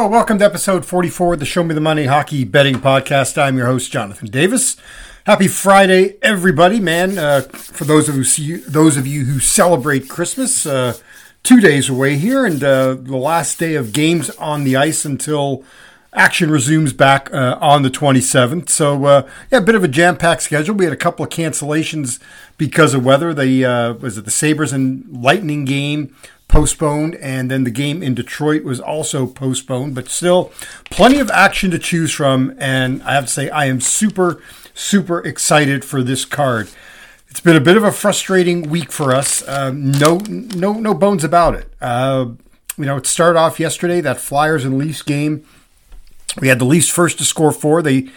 Hello, welcome to episode 44 of the Show Me the Money Hockey Betting Podcast. I'm your host, Jonathan Davis. Happy Friday, everybody, man. For those of you who celebrate Christmas, 2 days away here, and the last day of games on the ice until action resumes back on the 27th. So, yeah, a bit of a jam-packed schedule. We had a couple of cancellations because of weather. The Sabres and Lightning game postponed, and then the game in Detroit was also postponed, but still plenty of action to choose from. And I have to say, I am super, super excited for this card. It's been a bit of a frustrating week for us. No bones about it. It started off yesterday, that Flyers and Leafs game. We had the Leafs first to score four. They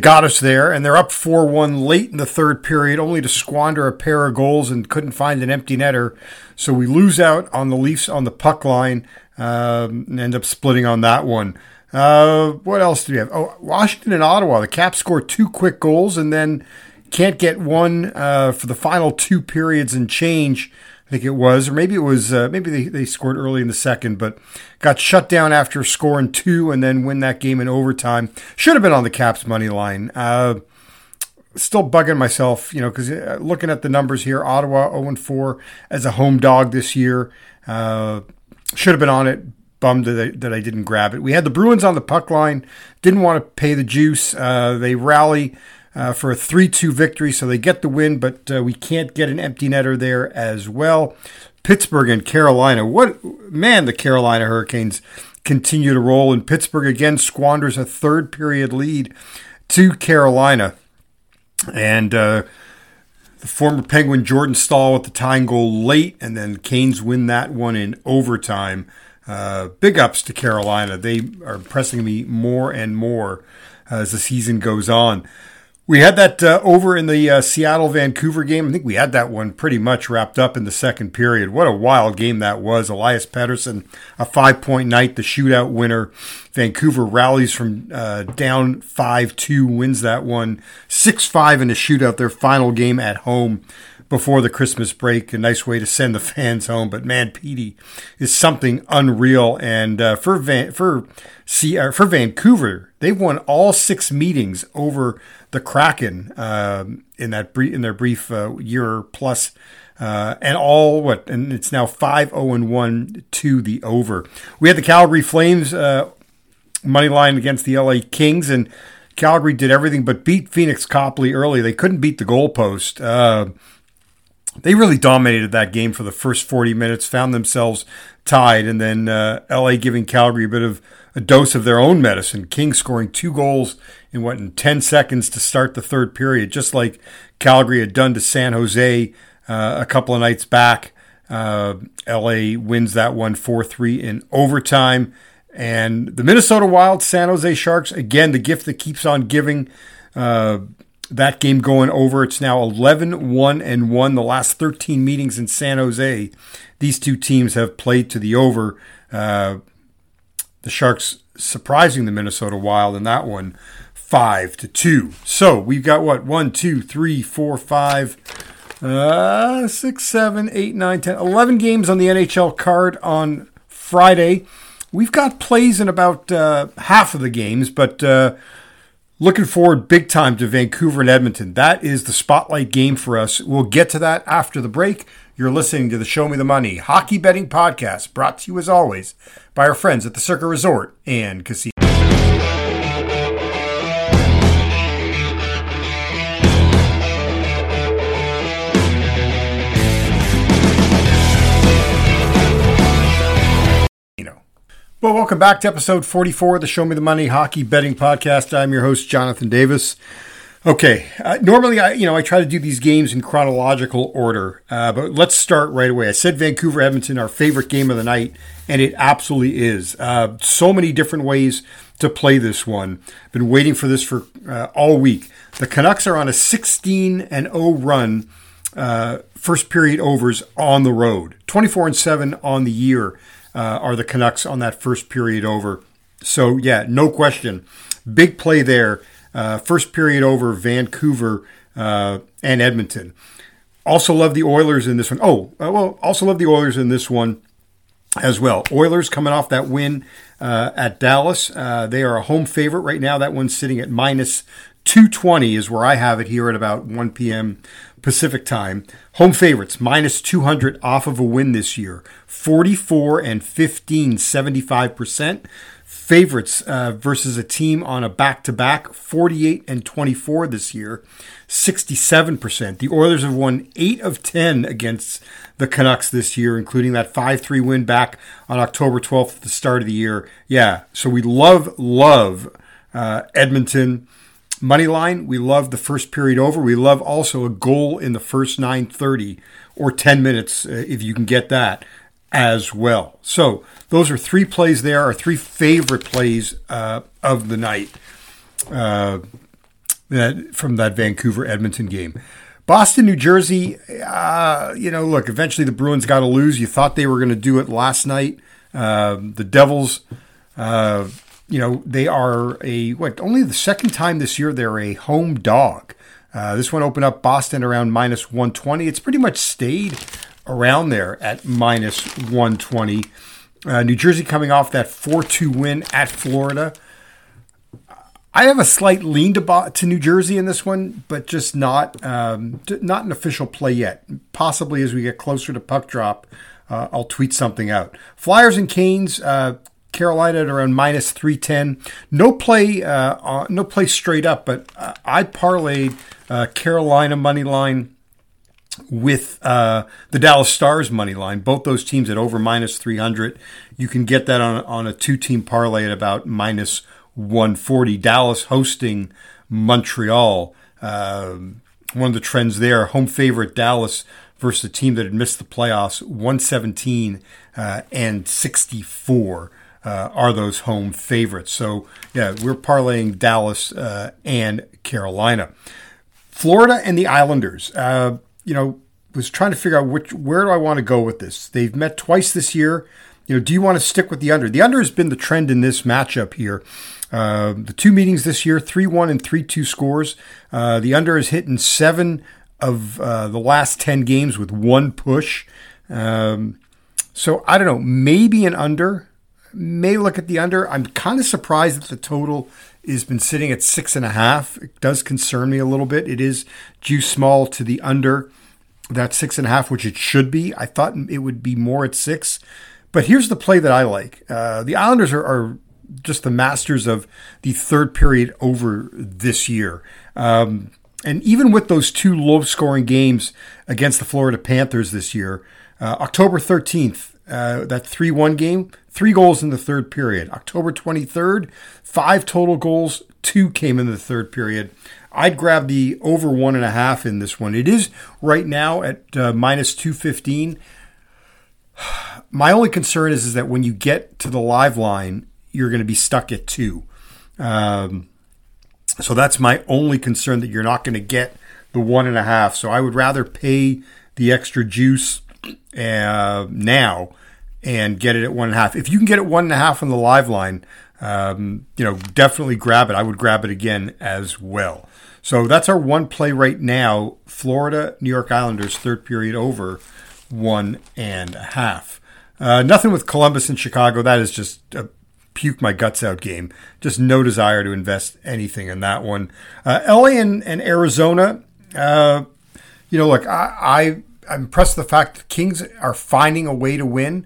got us there, and they're up 4-1 late in the third period, only to squander a pair of goals and couldn't find an empty netter. So we lose out on the Leafs on the puck line and end up splitting on that one. What else do we have? Oh, Washington and Ottawa. The Caps score two quick goals and then can't get one for the final two periods and change. I think it was, or maybe it was, maybe they scored early in the second, but got shut down after scoring two and then win that game in overtime. Should have been on the Caps money line. Still bugging myself, because looking at the numbers here, Ottawa 0-4 as a home dog this year. Should have been on it. Bummed that I didn't grab it. We had the Bruins on the puck line. Didn't want to pay the juice. They rally for a 3-2 victory, so they get the win, but we can't get an empty netter there as well. Pittsburgh and Carolina. The Carolina Hurricanes continue to roll, and Pittsburgh again squanders a third-period lead to Carolina. And the former Penguin Jordan Stahl with the tying goal late, and then Canes win that one in overtime. Big ups to Carolina. They are impressing me more and more as the season goes on. We had that over in the Seattle-Vancouver game. I think we had that one pretty much wrapped up in the second period. What a wild game that was. Elias Pettersson, a five-point night, the shootout winner. Vancouver rallies from down 5-2, wins that one. 6-5 in a shootout, their final game at home before the Christmas break. A nice way to send the fans home. But, man, Petey is something unreal. And for Vancouver, they've won all six meetings over the Kraken in their brief year plus, and it's now 5-0-1 to the over. We had the Calgary Flames money line against the LA Kings, and Calgary did everything but beat Phoenix Copley early. They couldn't beat the goalpost. They really dominated that game for the first 40 minutes, found themselves tied, and then LA giving Calgary a bit of a dose of their own medicine. King scoring two goals in 10 seconds to start the third period, just like Calgary had done to San Jose a couple of nights back. LA wins that one 4-3 in overtime. And the Minnesota Wild, San Jose Sharks, again, the gift that keeps on giving. That game going over. It's now 11-1-1. The last 13 meetings in San Jose, these two teams have played to the over. The Sharks surprising the Minnesota Wild in that one, 5-2. So we've got 11 games on the NHL card on Friday. We've got plays in about half of the games, but looking forward big time to Vancouver and Edmonton. That is the spotlight game for us. We'll get to that after the break. You're listening to the Show Me the Money Hockey Betting Podcast, brought to you as always by our friends at the Circa Resort and Casino. Well, welcome back to episode 44 of the Show Me the Money Hockey Betting Podcast. I'm your host, Jonathan Davis. Okay, normally I try to do these games in chronological order, but let's start right away. I said Vancouver-Edmonton, our favorite game of the night, and it absolutely is. So many different ways to play this one. Been waiting for this for all week. The Canucks are on a 16-0 run, first period overs on the road. 24-7 on the year. Are the Canucks on that first period over. So, yeah, no question. Big play there. First period over Vancouver and Edmonton. Also love the Oilers in this one. as well. Oilers coming off that win at Dallas. They are a home favorite right now. That one's sitting at -220 is where I have it here at about 1 p.m. Pacific time. Home favorites, -200 off of a win this year. 44% and 15%, 75%. Favorites versus a team on a back-to-back, 48 and 24 this year, 67%. The Oilers have won 8 of 10 against the Canucks this year, including that 5-3 win back on October 12th at the start of the year. Yeah, so we love Edmonton. Money line, we love the first period over. We love also a goal in the first 9:30 or 10 minutes, if you can get that as well. So those are three plays there, our three favorite plays of the night from that Vancouver-Edmonton game. Boston, New Jersey, look, eventually the Bruins got to lose. You thought they were going to do it last night. The Devils... they are only the second time this year they're a home dog. This one opened up Boston around -120. It's pretty much stayed around there at -120. New Jersey coming off that 4-2 win at Florida. I have a slight lean to New Jersey in this one, but just not an official play yet. Possibly as we get closer to puck drop, I'll tweet something out. Flyers and Canes. Carolina at around -310. No play straight up, but I parlayed Carolina money line with the Dallas Stars money line. Both those teams at over -300. You can get that on a two-team parlay at about -140. Dallas hosting Montreal. One of the trends there, home favorite Dallas versus a team that had missed the playoffs, 117 and 64. Are those home favorites. So, yeah, we're parlaying Dallas and Carolina. Florida and the Islanders. Was trying to figure out where do I want to go with this. They've met twice this year. Do you want to stick with the under? The under has been the trend in this matchup here. The two meetings this year, 3-1 and 3-2 scores. The under has hit in 7 of the last 10 games with one push. So, I don't know, maybe an under. May look at the under. I'm kind of surprised that the total has been sitting at 6.5. It does concern me a little bit. It is juice small to the under, that 6.5, which it should be. I thought it would be more at 6. But here's the play that I like. The Islanders are just the masters of the third period over this year. And even with those two low-scoring games against the Florida Panthers this year, October 13th, that 3-1 game, 3 goals in the third period. October 23rd, 5 total goals, 2 came in the third period. I'd grab the over 1.5 in this one. It is right now at -215. My only concern is that when you get to the live line, you're going to be stuck at 2. So that's my only concern, that you're not going to get the 1.5. So I would rather pay the extra juice now and get it at 1.5. If you can get it 1.5 on the live line, definitely grab it. I would grab it again as well. So that's our one play right now. Florida, New York Islanders, third period over 1.5. Nothing with Columbus and Chicago. That is just a puke my guts out game. Just no desire to invest anything in that one. LA and Arizona. Look, I'm impressed with the fact that the Kings are finding a way to win.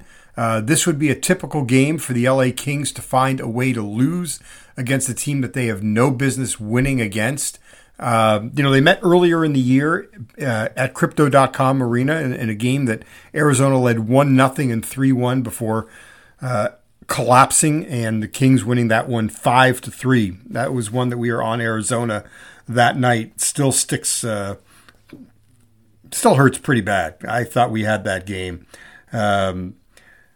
This would be a typical game for the LA Kings to find a way to lose against a team that they have no business winning against. They met earlier in the year at Crypto.com Arena in a game that Arizona led 1-0 and 3-1 before collapsing, and the Kings winning that one 5-3. That was one that we were on Arizona that night. Still sticks... Still hurts pretty bad. I thought we had that game.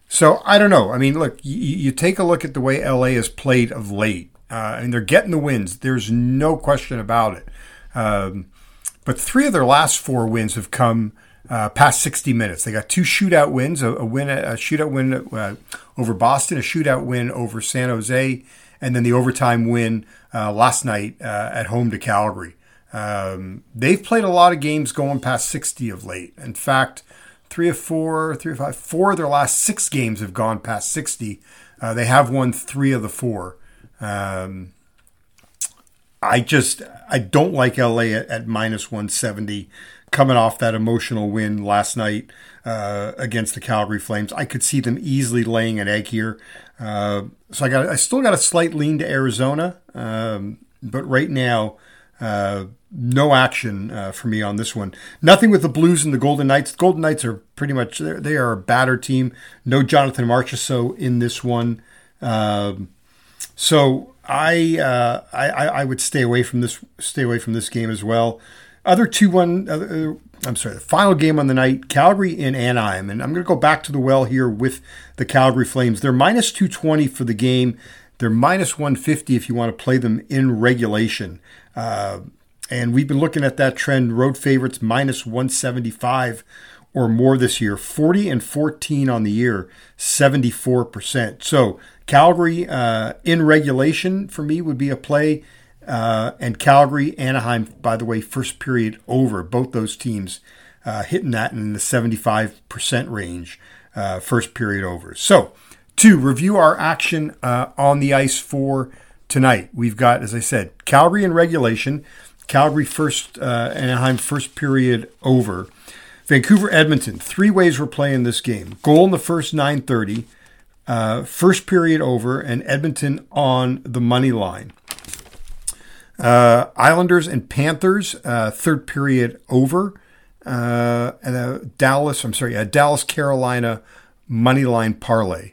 So I don't know. I mean, look, you take a look at the way LA has played of late, and they're getting the wins. There's no question about it. But 3 of their last 4 wins have come past 60 minutes. They got 2 shootout wins, a shootout win over Boston, a shootout win over San Jose, and then the overtime win last night at home to Calgary. They've played a lot of games going past 60 of late. In fact, four of their last six games have gone past 60. They have won three of the four. I don't like LA at minus 170 coming off that emotional win last night against the Calgary Flames. I could see them easily laying an egg here. So I still got a slight lean to Arizona. But right now, no action for me on this one. Nothing with the Blues and the Golden Knights. The Golden Knights are pretty much, they are a battered team. No Jonathan Marchessault in this one. So I would stay away from this game as well. The final game on the night, Calgary in Anaheim. And I'm going to go back to the well here with the Calgary Flames. They're minus 220 for the game. They're minus 150 if you want to play them in regulation. And we've been looking at that trend. Road favorites minus 175 or more this year. 40-14 on the year, 74%. So Calgary in regulation for me would be a play. And Calgary, Anaheim, by the way, first period over. Both those teams hitting that in the 75% range, first period over. So to review our action on the ice for tonight, we've got, as I said, Calgary in regulation, Calgary first, Anaheim first period over. Vancouver, Edmonton, three ways we're playing this game. Goal in the first, 9:30, first period over, and Edmonton on the money line. Islanders and Panthers, third period over. Dallas, Carolina money line parlay.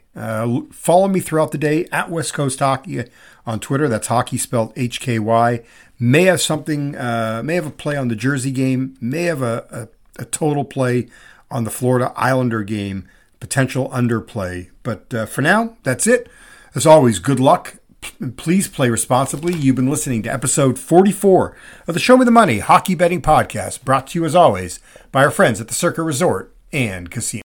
Follow me throughout the day at West Coast Hockey on Twitter. That's hockey spelled HKY. May have a play on the Jersey game. May have a total play on the Florida Islander game. Potential underplay. But for now, that's it. As always, good luck. Please play responsibly. You've been listening to episode 44 of the Show Me the Money Hockey Betting Podcast, brought to you as always by our friends at the Circa Resort and Casino.